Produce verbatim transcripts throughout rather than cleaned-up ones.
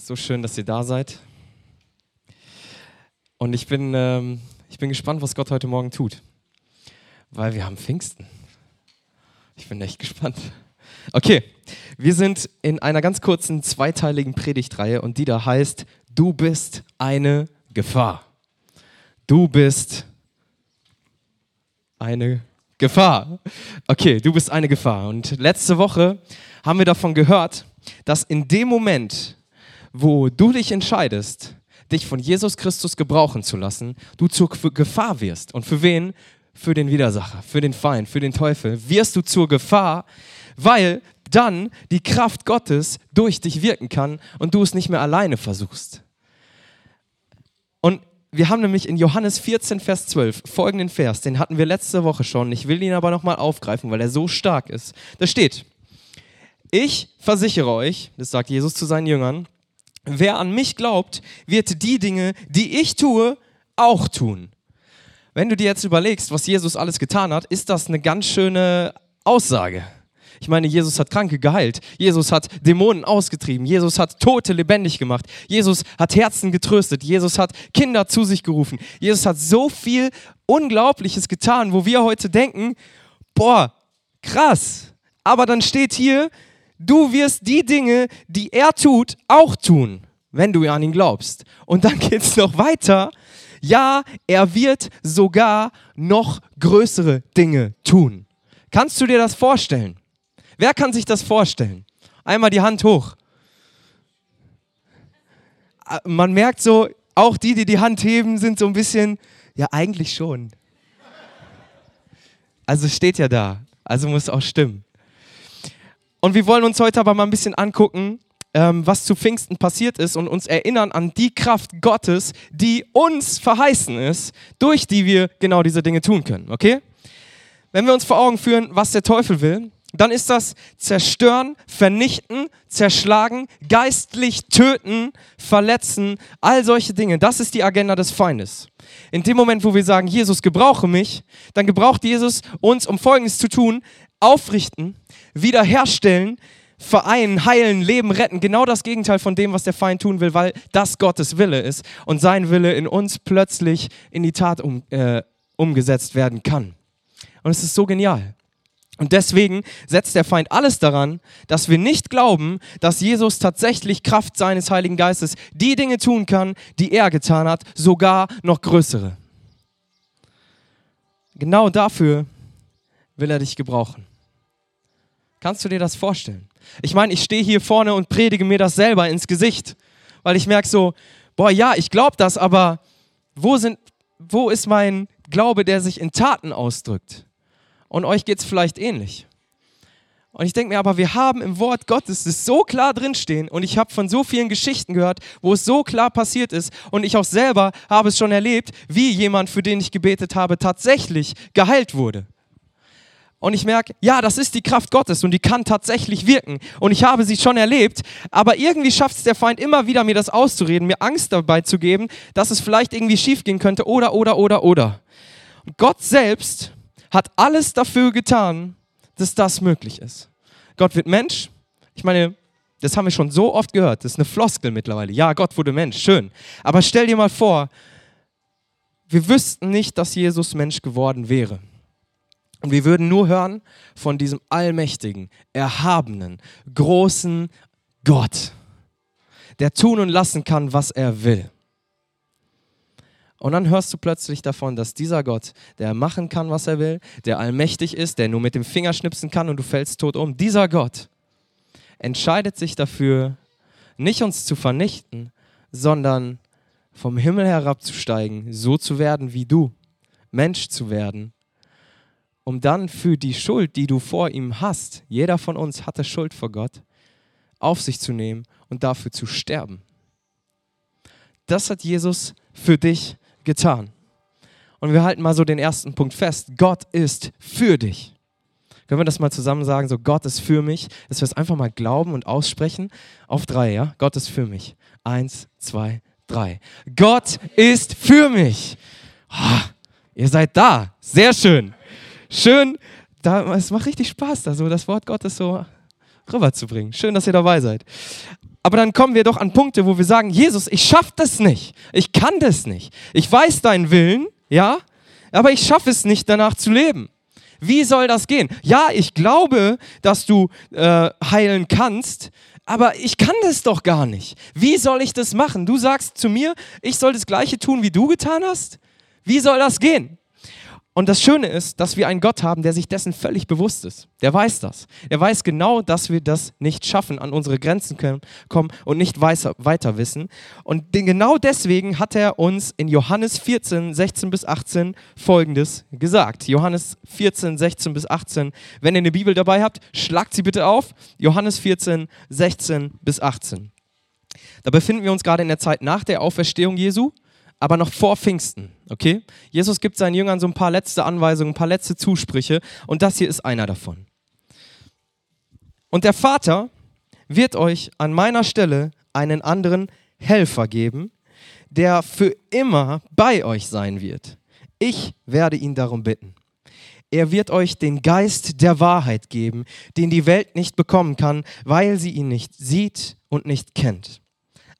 So schön, dass ihr da seid. Und ich bin, ähm, ich bin gespannt, was Gott heute Morgen tut. Weil wir haben Pfingsten. Ich bin echt gespannt. Okay, wir sind in einer ganz kurzen zweiteiligen Predigtreihe und die da heißt, du bist eine Gefahr. Du bist eine Gefahr. Okay, du bist eine Gefahr. Und letzte Woche haben wir davon gehört, dass in dem Moment, wo du dich entscheidest, dich von Jesus Christus gebrauchen zu lassen, du zur Gefahr wirst. Und für wen? Für den Widersacher, für den Feind, für den Teufel wirst du zur Gefahr, weil dann die Kraft Gottes durch dich wirken kann und du es nicht mehr alleine versuchst. Und wir haben nämlich in Johannes vierzehn, Vers zwölf folgenden Vers, den hatten wir letzte Woche schon, ich will ihn aber nochmal aufgreifen, weil er so stark ist. Da steht, ich versichere euch, das sagt Jesus zu seinen Jüngern, wer an mich glaubt, wird die Dinge, die ich tue, auch tun. Wenn du dir jetzt überlegst, was Jesus alles getan hat, ist das eine ganz schöne Aussage. Ich meine, Jesus hat Kranke geheilt, Jesus hat Dämonen ausgetrieben, Jesus hat Tote lebendig gemacht, Jesus hat Herzen getröstet, Jesus hat Kinder zu sich gerufen, Jesus hat so viel Unglaubliches getan, wo wir heute denken, boah, krass. Aber dann steht hier, du wirst die Dinge, die er tut, auch tun, wenn du an ihn glaubst. Und dann geht es noch weiter. Ja, er wird sogar noch größere Dinge tun. Kannst du dir das vorstellen? Wer kann sich das vorstellen? Einmal die Hand hoch. Man merkt so, auch die, die die Hand heben, sind so ein bisschen, ja eigentlich schon. Also steht ja da, also muss auch stimmen. Und wir wollen uns heute aber mal ein bisschen angucken, ähm, was zu Pfingsten passiert ist und uns erinnern an die Kraft Gottes, die uns verheißen ist, durch die wir genau diese Dinge tun können, okay? Wenn wir uns vor Augen führen, was der Teufel will, dann ist das zerstören, vernichten, zerschlagen, geistlich töten, verletzen, all solche Dinge. Das ist die Agenda des Feindes. In dem Moment, wo wir sagen, Jesus, gebrauche mich, dann gebraucht Jesus uns, um Folgendes zu tun, aufrichten, wiederherstellen, vereinen, heilen, leben, retten. Genau das Gegenteil von dem, was der Feind tun will, weil das Gottes Wille ist und sein Wille in uns plötzlich in die Tat um, äh, umgesetzt werden kann. Und es ist so genial. Und deswegen setzt der Feind alles daran, dass wir nicht glauben, dass Jesus tatsächlich Kraft seines Heiligen Geistes die Dinge tun kann, die er getan hat, sogar noch größere. Genau dafür will er dich gebrauchen. Kannst du dir das vorstellen? Ich meine, ich stehe hier vorne und predige mir das selber ins Gesicht, weil ich merke so, boah, ja, ich glaube das, aber wo sind, wo ist mein Glaube, der sich in Taten ausdrückt? Und euch geht es vielleicht ähnlich. Und ich denke mir aber, wir haben im Wort Gottes das so klar drinstehen und ich habe von so vielen Geschichten gehört, wo es so klar passiert ist und ich auch selber habe es schon erlebt, wie jemand, für den ich gebetet habe, tatsächlich geheilt wurde. Und ich merke, ja, das ist die Kraft Gottes und die kann tatsächlich wirken. Und ich habe sie schon erlebt, aber irgendwie schafft es der Feind immer wieder, mir das auszureden, mir Angst dabei zu geben, dass es vielleicht irgendwie schief gehen könnte oder, oder, oder, oder. Und Gott selbst hat alles dafür getan, dass das möglich ist. Gott wird Mensch. Ich meine, das haben wir schon so oft gehört. Das ist eine Floskel mittlerweile. Ja, Gott wurde Mensch, schön. Aber stell dir mal vor, wir wüssten nicht, dass Jesus Mensch geworden wäre. Und wir würden nur hören von diesem allmächtigen, erhabenen, großen Gott, der tun und lassen kann, was er will. Und dann hörst du plötzlich davon, dass dieser Gott, der machen kann, was er will, der allmächtig ist, der nur mit dem Finger schnipsen kann und du fällst tot um, dieser Gott entscheidet sich dafür, nicht uns zu vernichten, sondern vom Himmel herabzusteigen, so zu werden wie du, Mensch zu werden, um dann für die Schuld, die du vor ihm hast, jeder von uns hatte Schuld vor Gott, auf sich zu nehmen und dafür zu sterben. Das hat Jesus für dich getan. Und wir halten mal so den ersten Punkt fest. Gott ist für dich. Können wir das mal zusammen sagen? So, Gott ist für mich. Dass wir es einfach mal glauben und aussprechen. Auf drei, ja? Gott ist für mich. Eins, zwei, drei. Gott ist für mich. Oh, ihr seid da. Sehr schön. Schön. Da, es macht richtig Spaß, da so das Wort Gottes so rüberzubringen. Schön, dass ihr dabei seid. Aber dann kommen wir doch an Punkte, wo wir sagen, Jesus, ich schaff das nicht. Ich kann das nicht. Ich weiß deinen Willen, ja, aber ich schaffe es nicht, danach zu leben. Wie soll das gehen? Ja, ich glaube, dass du äh, heilen kannst, aber ich kann das doch gar nicht. Wie soll ich das machen? Du sagst zu mir, ich soll das Gleiche tun, wie du getan hast? Wie soll das gehen? Und das Schöne ist, dass wir einen Gott haben, der sich dessen völlig bewusst ist. Der weiß das. Er weiß genau, dass wir das nicht schaffen, an unsere Grenzen können, kommen und nicht weiter wissen. Und genau deswegen hat er uns in Johannes vierzehn, sechzehn bis achtzehn Folgendes gesagt. Johannes vierzehn, sechzehn bis achtzehn. Wenn ihr eine Bibel dabei habt, schlagt sie bitte auf. Johannes vierzehn, sechzehn bis achtzehn. Da befinden wir uns gerade in der Zeit nach der Auferstehung Jesu, aber noch vor Pfingsten, okay? Jesus gibt seinen Jüngern so ein paar letzte Anweisungen, ein paar letzte Zusprüche und das hier ist einer davon. Und der Vater wird euch an meiner Stelle einen anderen Helfer geben, der für immer bei euch sein wird. Ich werde ihn darum bitten. Er wird euch den Geist der Wahrheit geben, den die Welt nicht bekommen kann, weil sie ihn nicht sieht und nicht kennt.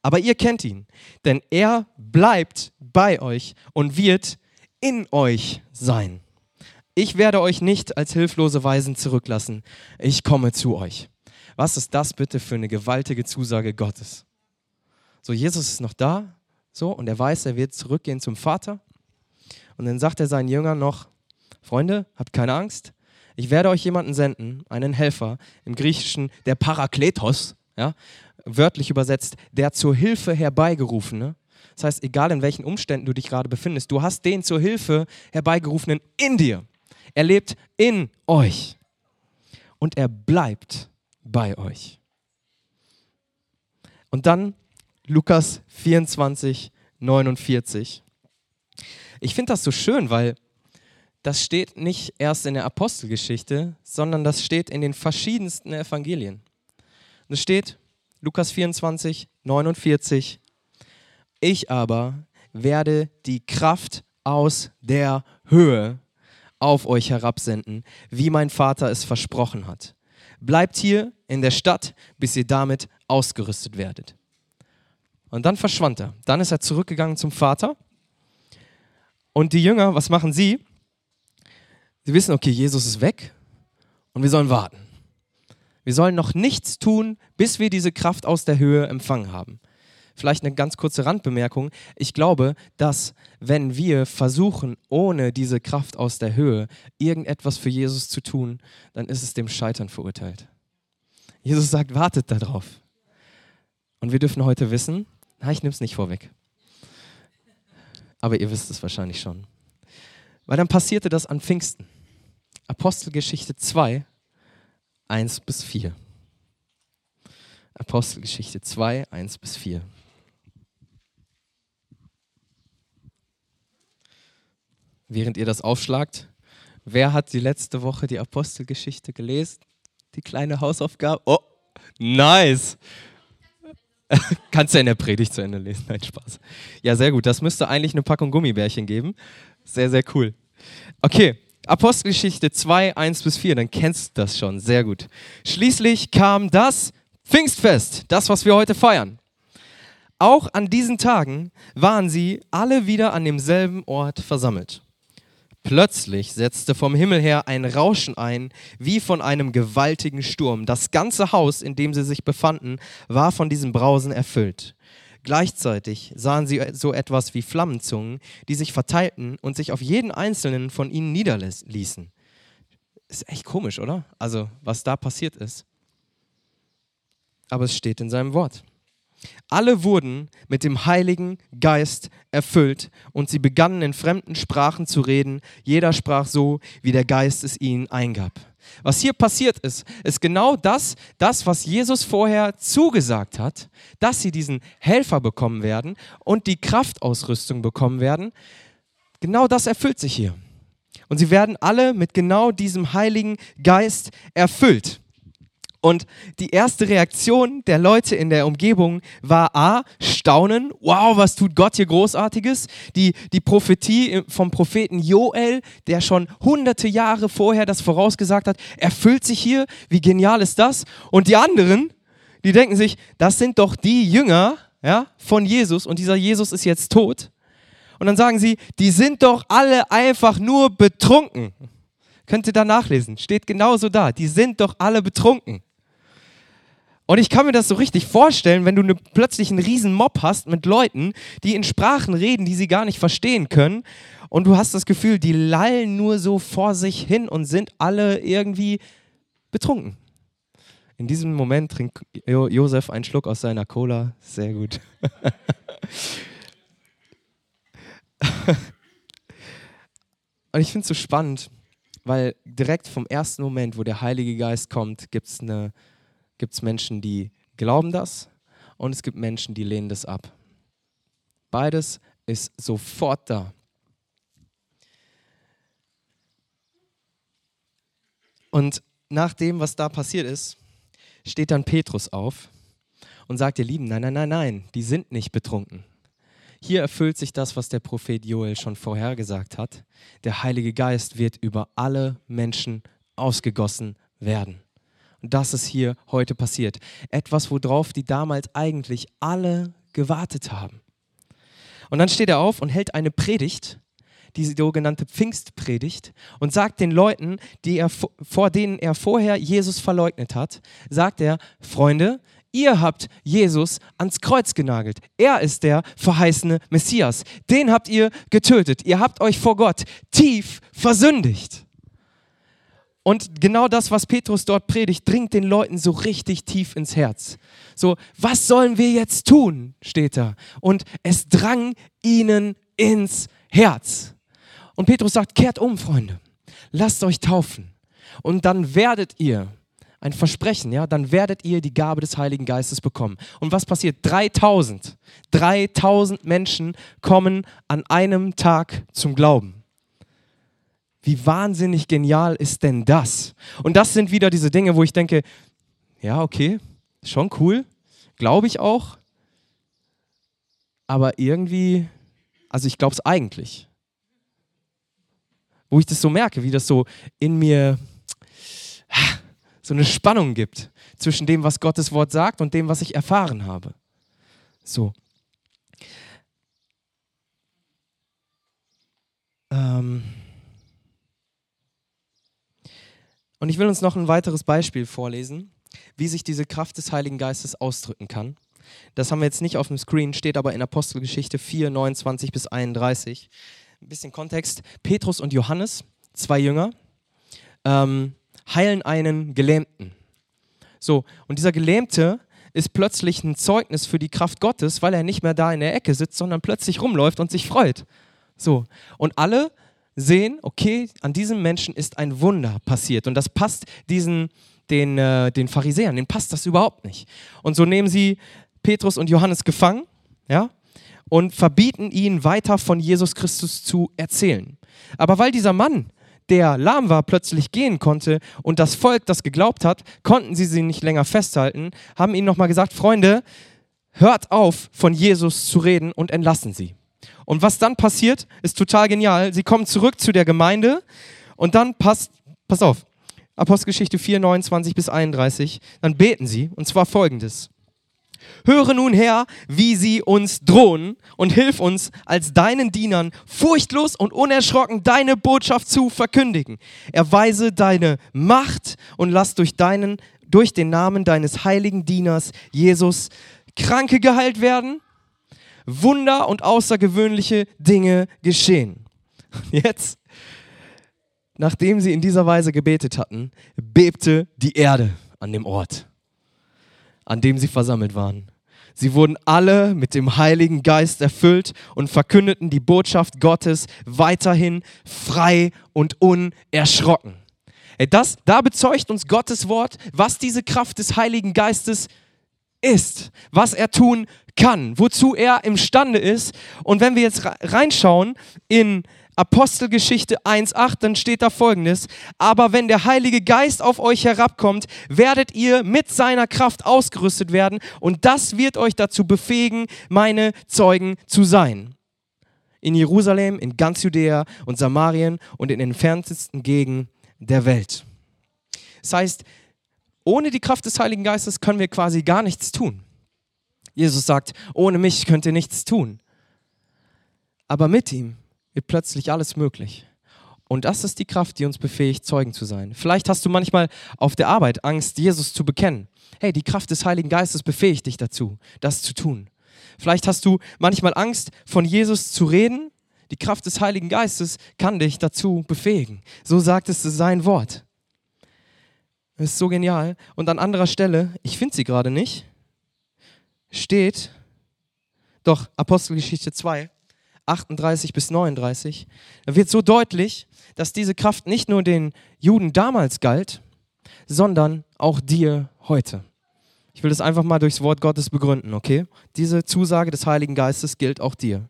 Aber ihr kennt ihn, denn er bleibt bei euch und wird in euch sein. Ich werde euch nicht als hilflose Waisen zurücklassen. Ich komme zu euch. Was ist das bitte für eine gewaltige Zusage Gottes? So, Jesus ist noch da, so, und er weiß, er wird zurückgehen zum Vater. Und dann sagt er seinen Jüngern noch, Freunde, habt keine Angst. Ich werde euch jemanden senden, einen Helfer, im Griechischen der Parakletos, ja, wörtlich übersetzt, der zur Hilfe herbeigerufene. Das heißt, egal in welchen Umständen du dich gerade befindest, du hast den zur Hilfe herbeigerufenen in dir. Er lebt in euch. Und er bleibt bei euch. Und dann Lukas vierundzwanzig, neunundvierzig. Ich finde das so schön, weil das steht nicht erst in der Apostelgeschichte, sondern das steht in den verschiedensten Evangelien. Und es steht, Lukas vierundzwanzig, neunundvierzig, ich aber werde die Kraft aus der Höhe auf euch herabsenden, wie mein Vater es versprochen hat. Bleibt hier in der Stadt, bis ihr damit ausgerüstet werdet. Und dann verschwand er. Dann ist er zurückgegangen zum Vater. Und die Jünger, was machen sie? Sie wissen, okay, Jesus ist weg und wir sollen warten. Wir sollen noch nichts tun, bis wir diese Kraft aus der Höhe empfangen haben. Vielleicht eine ganz kurze Randbemerkung. Ich glaube, dass wenn wir versuchen, ohne diese Kraft aus der Höhe irgendetwas für Jesus zu tun, dann ist es dem Scheitern verurteilt. Jesus sagt, wartet darauf. Und wir dürfen heute wissen, na, ich nehme es nicht vorweg. Aber ihr wisst es wahrscheinlich schon. Weil dann passierte das an Pfingsten. Apostelgeschichte zwei, eins bis vier. Apostelgeschichte zwei, eins bis vier. Während ihr das aufschlagt, wer hat die letzte Woche die Apostelgeschichte gelesen? Die kleine Hausaufgabe? Oh, nice! Kannst du in der Predigt zu Ende lesen? Nein, Spaß. Ja, sehr gut. Das müsste eigentlich eine Packung Gummibärchen geben. Sehr, sehr cool. Okay. Apostelgeschichte zwei, eins bis vier, dann kennst du das schon, sehr gut. Schließlich kam das Pfingstfest, das, was wir heute feiern. Auch an diesen Tagen waren sie alle wieder an demselben Ort versammelt. Plötzlich setzte vom Himmel her ein Rauschen ein, wie von einem gewaltigen Sturm. Das ganze Haus, in dem sie sich befanden, war von diesem Brausen erfüllt. Gleichzeitig sahen sie so etwas wie Flammenzungen, die sich verteilten und sich auf jeden einzelnen von ihnen niederließen. Ist echt komisch, oder? Also, was da passiert ist. Aber es steht in seinem Wort. Alle wurden mit dem Heiligen Geist erfüllt und sie begannen in fremden Sprachen zu reden. Jeder sprach so, wie der Geist es ihnen eingab. Was hier passiert ist, ist genau das, das, was Jesus vorher zugesagt hat, dass sie diesen Helfer bekommen werden und die Kraftausrüstung bekommen werden. Genau das erfüllt sich hier. Und sie werden alle mit genau diesem Heiligen Geist erfüllt. Und die erste Reaktion der Leute in der Umgebung war A, Staunen, wow, was tut Gott hier Großartiges? Die, die Prophetie vom Propheten Joel, der schon hunderte Jahre vorher das vorausgesagt hat, erfüllt sich hier, wie genial ist das? Und die anderen, Die denken sich, das sind doch die Jünger, ja, von Jesus und dieser Jesus ist jetzt tot. Und dann sagen sie, die sind doch alle einfach nur betrunken. Könnt ihr da nachlesen, steht genauso da. Die sind doch alle betrunken. Und ich kann mir das so richtig vorstellen, wenn du ne, plötzlich einen riesen Mob hast mit Leuten, die in Sprachen reden, die sie gar nicht verstehen können. Und du hast das Gefühl, die lallen nur so vor sich hin und sind alle irgendwie betrunken. In diesem Moment trinkt jo- Josef einen Schluck aus seiner Cola. Sehr gut. Und ich finde es so spannend, weil direkt vom ersten Moment, wo der Heilige Geist kommt, gibt es eine... gibt es Menschen, die glauben das und es gibt Menschen, die lehnen das ab. Beides ist sofort da. Und nach dem, was da passiert ist, steht dann Petrus auf und sagt ihr Lieben, nein, nein, nein, nein, die sind nicht betrunken. Hier erfüllt sich das, was der Prophet Joel schon vorhergesagt hat. Der Heilige Geist wird über alle Menschen ausgegossen werden. Und das ist hier heute passiert. Etwas, worauf die damals eigentlich alle gewartet haben. Und dann steht er auf und hält eine Predigt, diese sogenannte Pfingstpredigt, und sagt den Leuten, die er, vor denen er vorher Jesus verleugnet hat, sagt er, Freunde, ihr habt Jesus ans Kreuz genagelt. Er ist der verheißene Messias. Den habt ihr getötet. Ihr habt euch vor Gott tief versündigt. Und genau das, was Petrus dort predigt, dringt den Leuten so richtig tief ins Herz. So, was sollen wir jetzt tun, steht da. Und es drang ihnen ins Herz. Und Petrus sagt, kehrt um, Freunde, lasst euch taufen. Und dann werdet ihr, ein Versprechen, ja, dann werdet ihr die Gabe des Heiligen Geistes bekommen. Und was passiert? dreitausend, dreitausend Menschen kommen an einem Tag zum Glauben. Wie wahnsinnig genial ist denn das? Und das sind wieder diese Dinge, wo ich denke, ja, okay, schon cool, glaube ich auch, aber irgendwie, also ich glaube es eigentlich. Wo ich das so merke, wie das so in mir so eine Spannung gibt zwischen dem, was Gottes Wort sagt und dem, was ich erfahren habe. So. Ähm... Und ich will uns noch ein weiteres Beispiel vorlesen, wie sich diese Kraft des Heiligen Geistes ausdrücken kann. Das haben wir jetzt nicht auf dem Screen, steht aber in Apostelgeschichte vier, neunundzwanzig bis einunddreißig. Ein bisschen Kontext. Petrus und Johannes, zwei Jünger, ähm, heilen einen Gelähmten. So, und dieser Gelähmte ist plötzlich ein Zeugnis für die Kraft Gottes, weil er nicht mehr da in der Ecke sitzt, sondern plötzlich rumläuft und sich freut. So, und alle sehen, okay, an diesem Menschen ist ein Wunder passiert und das passt diesen, den, äh, den Pharisäern, denen passt das überhaupt nicht. Und so nehmen sie Petrus und Johannes gefangen, ja, und verbieten ihnen weiter von Jesus Christus zu erzählen. Aber weil dieser Mann, der lahm war, plötzlich gehen konnte und das Volk das geglaubt hat, konnten sie sie nicht länger festhalten, haben ihnen nochmal gesagt, Freunde, hört auf, von Jesus zu reden und entlassen sie. Und was dann passiert, ist total genial. Sie kommen zurück zu der Gemeinde und dann passt, pass auf, Apostelgeschichte vier, neunundzwanzig bis einunddreißig, dann beten sie und zwar folgendes. Höre nun her, wie sie uns drohen und hilf uns, als deinen Dienern furchtlos und unerschrocken deine Botschaft zu verkündigen. Erweise deine Macht und lass durch deinen, durch den Namen deines heiligen Dieners Jesus Kranke geheilt werden. Wunder und außergewöhnliche Dinge geschehen. Jetzt, nachdem sie in dieser Weise gebetet hatten, bebte die Erde an dem Ort, an dem sie versammelt waren. Sie wurden alle mit dem Heiligen Geist erfüllt und verkündeten die Botschaft Gottes weiterhin frei und unerschrocken. Das, da bezeugt uns Gottes Wort, was diese Kraft des Heiligen Geistes ist, was er tun kann, wozu er imstande ist. Und wenn wir jetzt reinschauen in Apostelgeschichte eins acht, dann steht da folgendes: Aber wenn der Heilige Geist auf euch herabkommt, werdet ihr mit seiner Kraft ausgerüstet werden und das wird euch dazu befähigen, meine Zeugen zu sein. In Jerusalem, in ganz Judäa und Samarien und in den entferntesten Gegenden der Welt. Das heißt, Ohne die Kraft des Heiligen Geistes können wir quasi gar nichts tun. Jesus sagt, ohne mich könnt ihr nichts tun. Aber mit ihm wird plötzlich alles möglich. Und das ist die Kraft, die uns befähigt, Zeugen zu sein. Vielleicht hast du manchmal auf der Arbeit Angst, Jesus zu bekennen. Hey, die Kraft des Heiligen Geistes befähigt dich dazu, das zu tun. Vielleicht hast du manchmal Angst, von Jesus zu reden. Die Kraft des Heiligen Geistes kann dich dazu befähigen. So sagt es sein Wort. Das ist so genial. Und an anderer Stelle, ich finde sie gerade nicht, steht, doch Apostelgeschichte zwei, achtunddreißig bis neununddreißig, da wird so deutlich, dass diese Kraft nicht nur den Juden damals galt, sondern auch dir heute. Ich will das einfach mal durchs Wort Gottes begründen, okay? Diese Zusage des Heiligen Geistes gilt auch dir.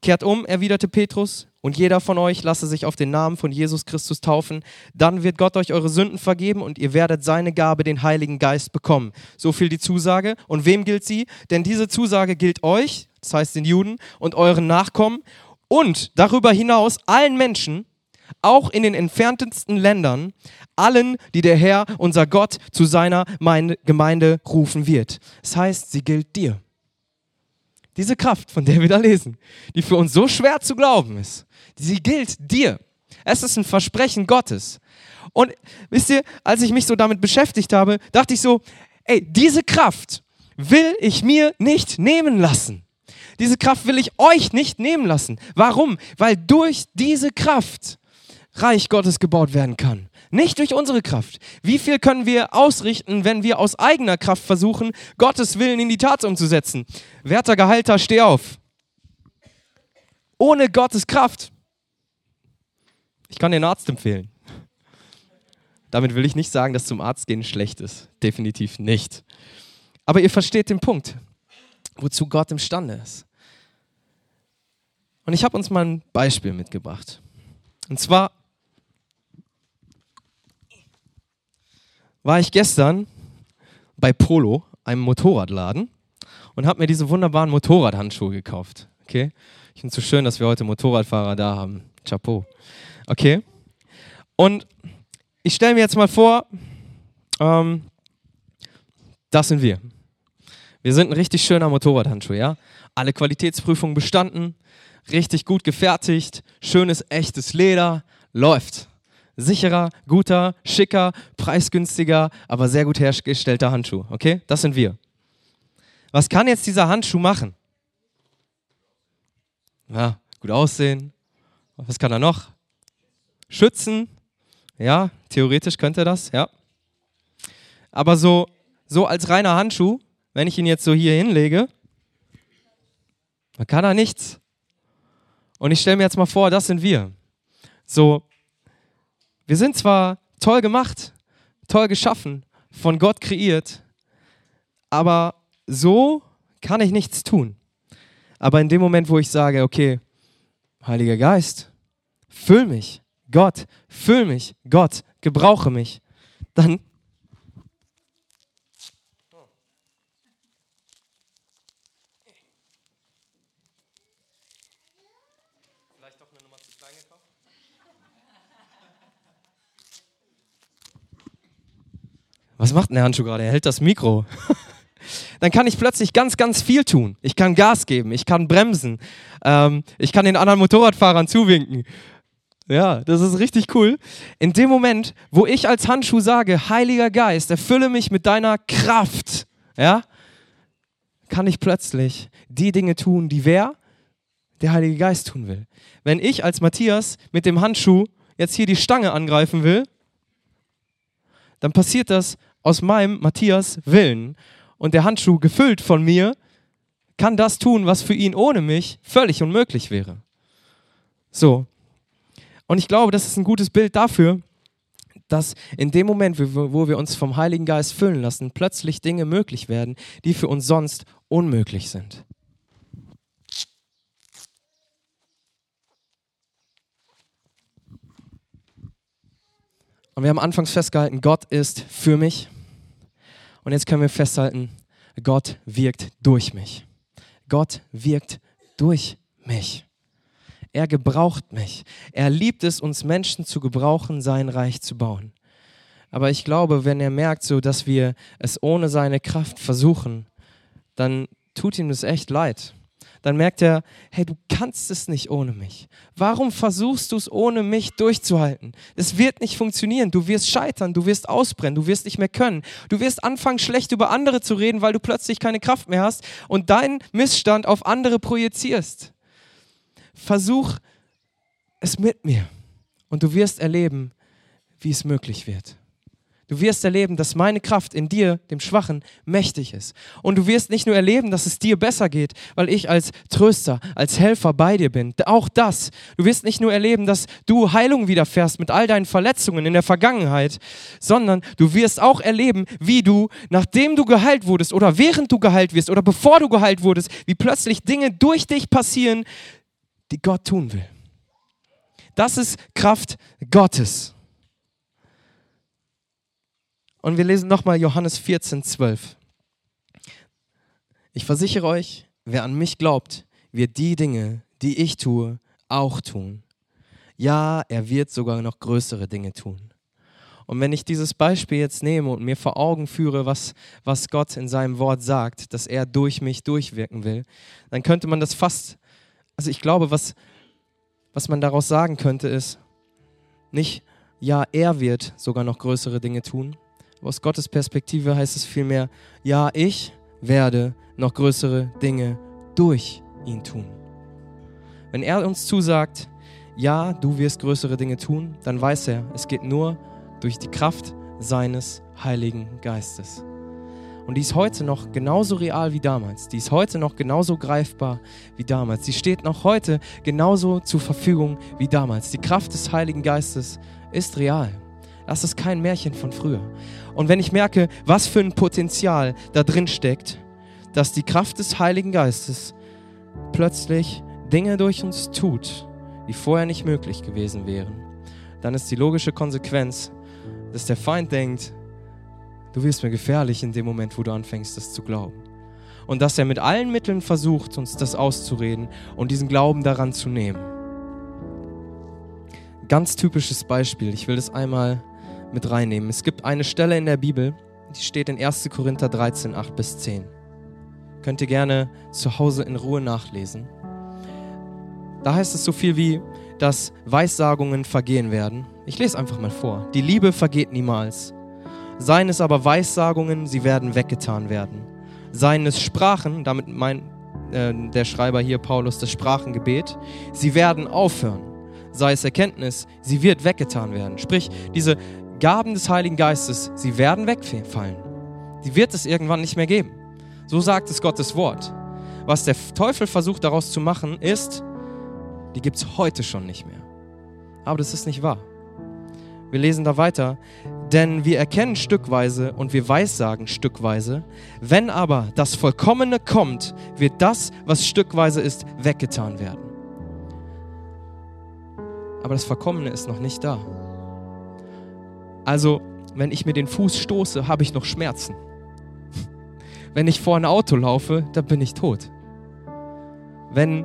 Kehrt um, erwiderte Petrus, und jeder von euch lasse sich auf den Namen von Jesus Christus taufen. Dann wird Gott euch eure Sünden vergeben und ihr werdet seine Gabe, den Heiligen Geist, bekommen. So viel die Zusage. Und wem gilt sie? Denn diese Zusage gilt euch, das heißt den Juden, und euren Nachkommen und darüber hinaus allen Menschen, auch in den entferntesten Ländern, allen, die der Herr, unser Gott, zu seiner Gemeinde rufen wird. Das heißt, sie gilt dir. Diese Kraft, von der wir da lesen, die für uns so schwer zu glauben ist, sie gilt dir. Es ist ein Versprechen Gottes. Und wisst ihr, als ich mich so damit beschäftigt habe, dachte ich so, ey, diese Kraft will ich mir nicht nehmen lassen. Diese Kraft will ich euch nicht nehmen lassen. Warum? Weil durch diese Kraft Reich Gottes gebaut werden kann. Nicht durch unsere Kraft. Wie viel können wir ausrichten, wenn wir aus eigener Kraft versuchen, Gottes Willen in die Tat umzusetzen? Werter Gehalter, steh auf. Ohne Gottes Kraft. Ich kann dir einen Arzt empfehlen. Damit will ich nicht sagen, dass zum Arzt gehen schlecht ist. Definitiv nicht. Aber ihr versteht den Punkt, wozu Gott imstande ist. Und ich habe uns mal ein Beispiel mitgebracht. Und zwar war ich gestern bei Polo, einem Motorradladen, und habe mir diese wunderbaren Motorradhandschuhe gekauft. Okay? Ich finde es so schön, dass wir heute Motorradfahrer da haben. Chapeau. Okay? Und ich stelle mir jetzt mal vor, ähm, das sind wir. Wir sind ein richtig schöner Motorradhandschuh, ja? Alle Qualitätsprüfungen bestanden. Richtig gut gefertigt, schönes, echtes Leder, läuft. Sicherer, guter, schicker, preisgünstiger, aber sehr gut hergestellter Handschuh, okay? Das sind wir. Was kann jetzt dieser Handschuh machen? Ja, gut aussehen. Was kann er noch? Schützen. Ja, theoretisch könnte er das, ja. Aber so, so als reiner Handschuh, wenn ich ihn jetzt so hier hinlege, dann kann er nichts. Und ich stelle mir jetzt mal vor, das sind wir. So, wir sind zwar toll gemacht, toll geschaffen, von Gott kreiert, aber so kann ich nichts tun. Aber in dem Moment, wo ich sage, okay, Heiliger Geist, füll mich, Gott, füll mich, Gott, gebrauche mich, dann... Was macht denn der Handschuh gerade? Er hält das Mikro. Dann kann ich plötzlich ganz, ganz viel tun. Ich kann Gas geben, ich kann bremsen, ähm, ich kann den anderen Motorradfahrern zuwinken. Ja, das ist richtig cool. In dem Moment, wo ich als Handschuh sage, Heiliger Geist, erfülle mich mit deiner Kraft, ja, kann ich plötzlich die Dinge tun, die wer? Der Heilige Geist tun will. Wenn ich als Matthias mit dem Handschuh jetzt hier die Stange angreifen will, dann passiert das aus meinem Matthias Willen. Und der Handschuh, gefüllt von mir, kann das tun, was für ihn ohne mich völlig unmöglich wäre. So. Und ich glaube, das ist ein gutes Bild dafür, dass in dem Moment, wo wir uns vom Heiligen Geist füllen lassen, plötzlich Dinge möglich werden, die für uns sonst unmöglich sind. Und wir haben anfangs festgehalten, Gott ist für mich. Und jetzt können wir festhalten, Gott wirkt durch mich. Gott wirkt durch mich. Er gebraucht mich. Er liebt es, uns Menschen zu gebrauchen, sein Reich zu bauen. Aber ich glaube, wenn er merkt, so, dass wir es ohne seine Kraft versuchen, dann tut ihm das echt leid. Dann merkt er, hey, du kannst es nicht ohne mich. Warum versuchst du es ohne mich durchzuhalten? Es wird nicht funktionieren. Du wirst scheitern, du wirst ausbrennen, du wirst nicht mehr können. Du wirst anfangen, schlecht über andere zu reden, weil du plötzlich keine Kraft mehr hast und deinen Missstand auf andere projizierst. Versuch es mit mir und du wirst erleben, wie es möglich wird. Du wirst erleben, dass meine Kraft in dir, dem Schwachen, mächtig ist. Und du wirst nicht nur erleben, dass es dir besser geht, weil ich als Tröster, als Helfer bei dir bin. Auch das. Du wirst nicht nur erleben, dass du Heilung widerfährst mit all deinen Verletzungen in der Vergangenheit, sondern du wirst auch erleben, wie du, nachdem du geheilt wurdest oder während du geheilt wirst oder bevor du geheilt wurdest, wie plötzlich Dinge durch dich passieren, die Gott tun will. Das ist Kraft Gottes. Und wir lesen nochmal Johannes vierzehn, zwölf. Ich versichere euch, wer an mich glaubt, wird die Dinge, die ich tue, auch tun. Ja, er wird sogar noch größere Dinge tun. Und wenn ich dieses Beispiel jetzt nehme und mir vor Augen führe, was, was Gott in seinem Wort sagt, dass er durch mich durchwirken will, dann könnte man das fast, also ich glaube, was, was man daraus sagen könnte, ist nicht, ja, er wird sogar noch größere Dinge tun. Aus Gottes Perspektive heißt es vielmehr, ja, ich werde noch größere Dinge durch ihn tun. Wenn er uns zusagt, ja, du wirst größere Dinge tun, dann weiß er, es geht nur durch die Kraft seines Heiligen Geistes. Und die ist heute noch genauso real wie damals. Die ist heute noch genauso greifbar wie damals. Die steht noch heute genauso zur Verfügung wie damals. Die Kraft des Heiligen Geistes ist real. Das ist kein Märchen von früher. Und wenn ich merke, was für ein Potenzial da drin steckt, dass die Kraft des Heiligen Geistes plötzlich Dinge durch uns tut, die vorher nicht möglich gewesen wären, dann ist die logische Konsequenz, dass der Feind denkt, du wirst mir gefährlich in dem Moment, wo du anfängst, das zu glauben. Und dass er mit allen Mitteln versucht, uns das auszureden und diesen Glauben daran zu nehmen. Ganz typisches Beispiel, ich will das einmal mit reinnehmen. Es gibt eine Stelle in der Bibel, die steht in erster Korinther dreizehn, acht bis zehn. Könnt ihr gerne zu Hause in Ruhe nachlesen. Da heißt es so viel wie, dass Weissagungen vergehen werden. Ich lese einfach mal vor. Die Liebe vergeht niemals. Seien es aber Weissagungen, sie werden weggetan werden. Seien es Sprachen, damit meint äh, der Schreiber hier Paulus das Sprachengebet, sie werden aufhören. Sei es Erkenntnis, sie wird weggetan werden. Sprich, diese Gaben des Heiligen Geistes, sie werden wegfallen. Die wird es irgendwann nicht mehr geben. So sagt es Gottes Wort. Was der Teufel versucht daraus zu machen, ist, die gibt es heute schon nicht mehr. Aber das ist nicht wahr. Wir lesen da weiter. Denn wir erkennen stückweise und wir weissagen stückweise. Wenn aber das Vollkommene kommt, wird das, was stückweise ist, weggetan werden. Aber das Verkommene ist noch nicht da. Also, wenn ich mir den Fuß stoße, habe ich noch Schmerzen. Wenn ich vor ein Auto laufe, dann bin ich tot. Wenn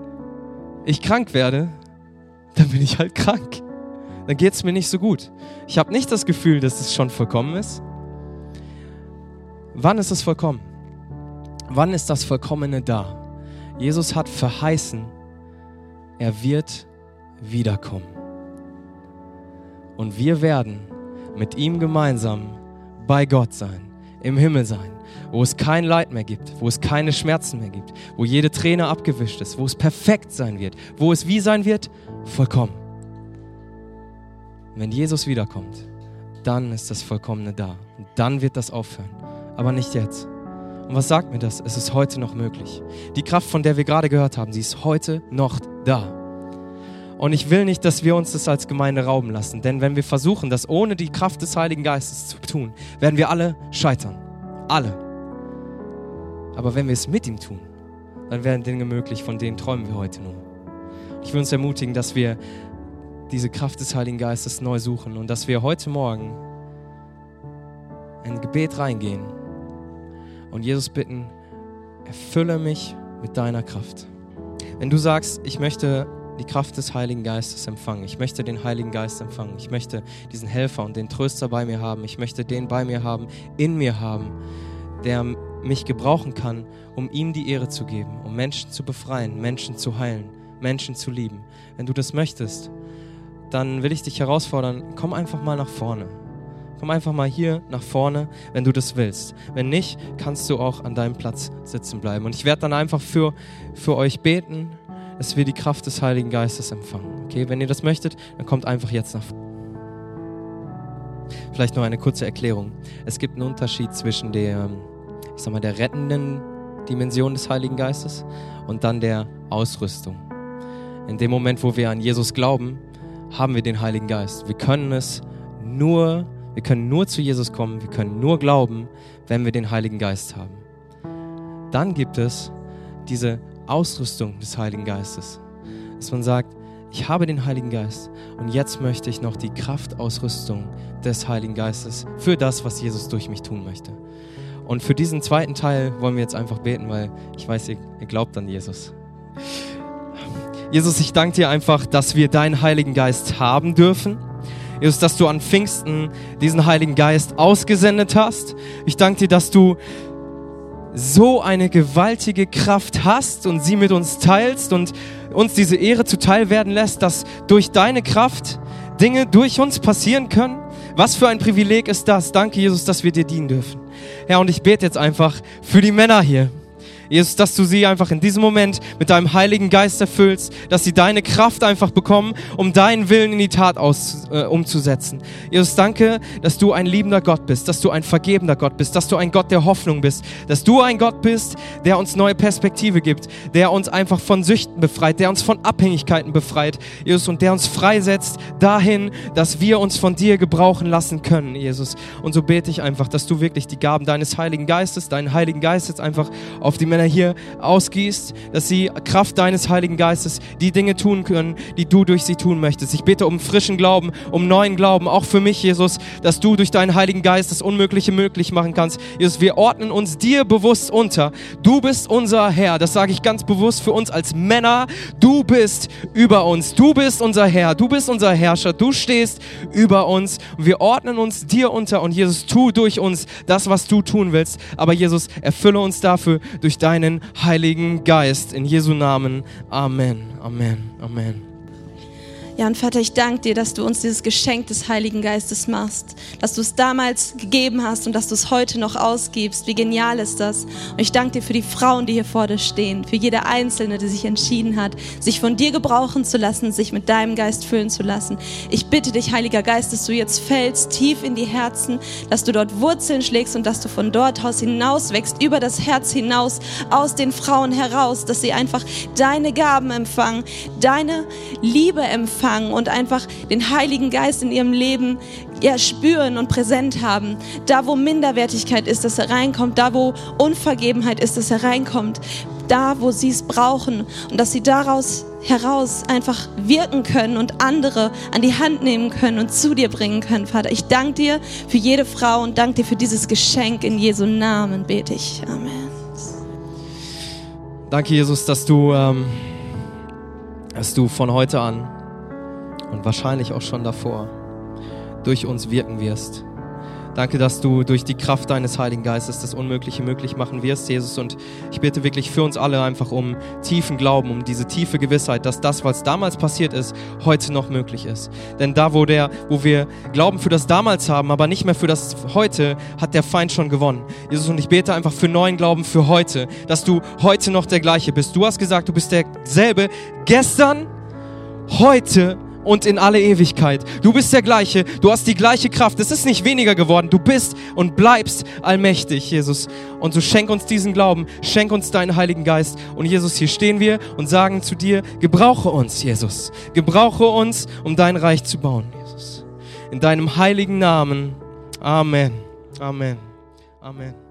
ich krank werde, dann bin ich halt krank. Dann geht es mir nicht so gut. Ich habe nicht das Gefühl, dass es schon vollkommen ist. Wann ist es vollkommen? Wann ist das Vollkommene da? Jesus hat verheißen, er wird wiederkommen. Und wir werden mit ihm gemeinsam bei Gott sein, im Himmel sein, wo es kein Leid mehr gibt, wo es keine Schmerzen mehr gibt, wo jede Träne abgewischt ist, wo es perfekt sein wird, wo es wie sein wird? Vollkommen. Wenn Jesus wiederkommt, dann ist das Vollkommene da. Und dann wird das aufhören. Aber nicht jetzt. Und was sagt mir das? Es ist heute noch möglich. Die Kraft, von der wir gerade gehört haben, sie ist heute noch da. Und ich will nicht, dass wir uns das als Gemeinde rauben lassen. Denn wenn wir versuchen, das ohne die Kraft des Heiligen Geistes zu tun, werden wir alle scheitern. Alle. Aber wenn wir es mit ihm tun, dann werden Dinge möglich, von denen träumen wir heute nur. Ich will uns ermutigen, dass wir diese Kraft des Heiligen Geistes neu suchen und dass wir heute Morgen in ein Gebet reingehen und Jesus bitten, erfülle mich mit deiner Kraft. Wenn du sagst, ich möchte die Kraft des Heiligen Geistes empfangen. Ich möchte den Heiligen Geist empfangen. Ich möchte diesen Helfer und den Tröster bei mir haben. Ich möchte den bei mir haben, in mir haben, der mich gebrauchen kann, um ihm die Ehre zu geben, um Menschen zu befreien, Menschen zu heilen, Menschen zu lieben. Wenn du das möchtest, dann will ich dich herausfordern, komm einfach mal nach vorne. Komm einfach mal hier nach vorne, wenn du das willst. Wenn nicht, kannst du auch an deinem Platz sitzen bleiben. Und ich werde dann einfach für, für euch beten, dass wir die Kraft des Heiligen Geistes empfangen. Okay, wenn ihr das möchtet, dann kommt einfach jetzt nach vorne. Vielleicht noch eine kurze Erklärung. Es gibt einen Unterschied zwischen der, ich sag mal, der rettenden Dimension des Heiligen Geistes und dann der Ausrüstung. In dem Moment, wo wir an Jesus glauben, haben wir den Heiligen Geist. Wir können es nur Wir können nur zu Jesus kommen, wir können nur glauben, wenn wir den Heiligen Geist haben. Dann gibt es diese Ausrüstung des Heiligen Geistes, dass man sagt, ich habe den Heiligen Geist und jetzt möchte ich noch die Kraftausrüstung des Heiligen Geistes für das, was Jesus durch mich tun möchte. Und für diesen zweiten Teil wollen wir jetzt einfach beten, weil ich weiß, ihr, ihr glaubt an Jesus. Jesus, ich danke dir einfach, dass wir deinen Heiligen Geist haben dürfen. Jesus, dass du an Pfingsten diesen Heiligen Geist ausgesendet hast. Ich danke dir, dass du so eine gewaltige Kraft hast und sie mit uns teilst und uns diese Ehre zuteil werden lässt, dass durch deine Kraft Dinge durch uns passieren können. Was für ein Privileg ist das? Danke, Jesus, dass wir dir dienen dürfen. Ja, und ich bete jetzt einfach für die Männer hier. Jesus, dass du sie einfach in diesem Moment mit deinem Heiligen Geist erfüllst, dass sie deine Kraft einfach bekommen, um deinen Willen in die Tat aus, äh, umzusetzen. Jesus, danke, dass du ein liebender Gott bist, dass du ein vergebender Gott bist, dass du ein Gott der Hoffnung bist, dass du ein Gott bist, der uns neue Perspektive gibt, der uns einfach von Süchten befreit, der uns von Abhängigkeiten befreit, Jesus, und der uns freisetzt dahin, dass wir uns von dir gebrauchen lassen können, Jesus. Und so bete ich einfach, dass du wirklich die Gaben deines Heiligen Geistes, deinen Heiligen Geist jetzt einfach auf die Menschen hier ausgießt, dass sie Kraft deines Heiligen Geistes die Dinge tun können, die du durch sie tun möchtest. Ich bete um frischen Glauben, um neuen Glauben, auch für mich, Jesus, dass du durch deinen Heiligen Geist das Unmögliche möglich machen kannst. Jesus, wir ordnen uns dir bewusst unter. Du bist unser Herr, das sage ich ganz bewusst für uns als Männer. Du bist über uns, du bist unser Herr, du bist unser Herrscher, du stehst über uns und wir ordnen uns dir unter und Jesus, tu durch uns das, was du tun willst, aber Jesus, erfülle uns dafür durch dein deinen Heiligen Geist. In Jesu Namen. Amen. Amen. Amen. Ja, und Vater, ich danke dir, dass du uns dieses Geschenk des Heiligen Geistes machst, dass du es damals gegeben hast und dass du es heute noch ausgibst. Wie genial ist das? Und ich danke dir für die Frauen, die hier vorne stehen, für jede Einzelne, die sich entschieden hat, sich von dir gebrauchen zu lassen, sich mit deinem Geist füllen zu lassen. Ich bitte dich, Heiliger Geist, dass du jetzt fällst tief in die Herzen, dass du dort Wurzeln schlägst und dass du von dort aus hinaus wächst, über das Herz hinaus, aus den Frauen heraus, dass sie einfach deine Gaben empfangen, deine Liebe empfangen und einfach den Heiligen Geist in ihrem Leben ja, spüren und präsent haben. Da, wo Minderwertigkeit ist, dass er reinkommt. Da, wo Unvergebenheit ist, dass er reinkommt. Da, wo sie es brauchen und dass sie daraus heraus einfach wirken können und andere an die Hand nehmen können und zu dir bringen können, Vater. Ich danke dir für jede Frau und danke dir für dieses Geschenk. In Jesu Namen bete ich. Amen. Danke, Jesus, dass du, ähm, dass du von heute an und wahrscheinlich auch schon davor durch uns wirken wirst. Danke, dass du durch die Kraft deines Heiligen Geistes das Unmögliche möglich machen wirst, Jesus. Und ich bete wirklich für uns alle einfach um tiefen Glauben, um diese tiefe Gewissheit, dass das, was damals passiert ist, heute noch möglich ist. Denn da, wo, der, wo wir Glauben für das damals haben, aber nicht mehr für das heute, hat der Feind schon gewonnen. Jesus, und ich bete einfach für neuen Glauben für heute, dass du heute noch der gleiche bist. Du hast gesagt, du bist derselbe gestern, heute und in alle Ewigkeit. Du bist der gleiche, du hast die gleiche Kraft. Es ist nicht weniger geworden. Du bist und bleibst allmächtig, Jesus. Und so schenk uns diesen Glauben, schenk uns deinen Heiligen Geist. Und Jesus, hier stehen wir und sagen zu dir, gebrauche uns, Jesus. Gebrauche uns, um dein Reich zu bauen, Jesus. In deinem heiligen Namen. Amen. Amen. Amen.